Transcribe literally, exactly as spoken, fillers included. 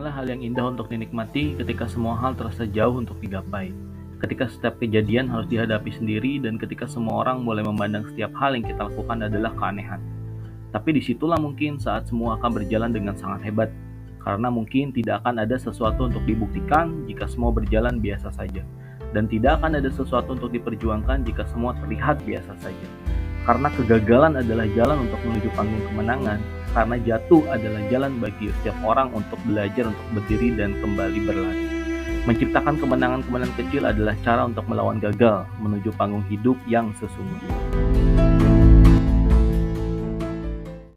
Bukanlah hal yang indah untuk dinikmati ketika semua hal terasa jauh untuk digapai, ketika setiap kejadian harus dihadapi sendiri, dan ketika semua orang boleh memandang setiap hal yang kita lakukan adalah keanehan. Tapi disitulah mungkin saat semua akan berjalan dengan sangat hebat, karena mungkin tidak akan ada sesuatu untuk dibuktikan jika semua berjalan biasa saja, dan tidak akan ada sesuatu untuk diperjuangkan jika semua terlihat biasa saja. Karena kegagalan adalah jalan untuk menuju panggung kemenangan, karena jatuh adalah jalan bagi setiap orang untuk belajar untuk berdiri dan kembali berlari. Menciptakan kemenangan-kemenangan kecil adalah cara untuk melawan gagal menuju panggung hidup yang sesungguhnya.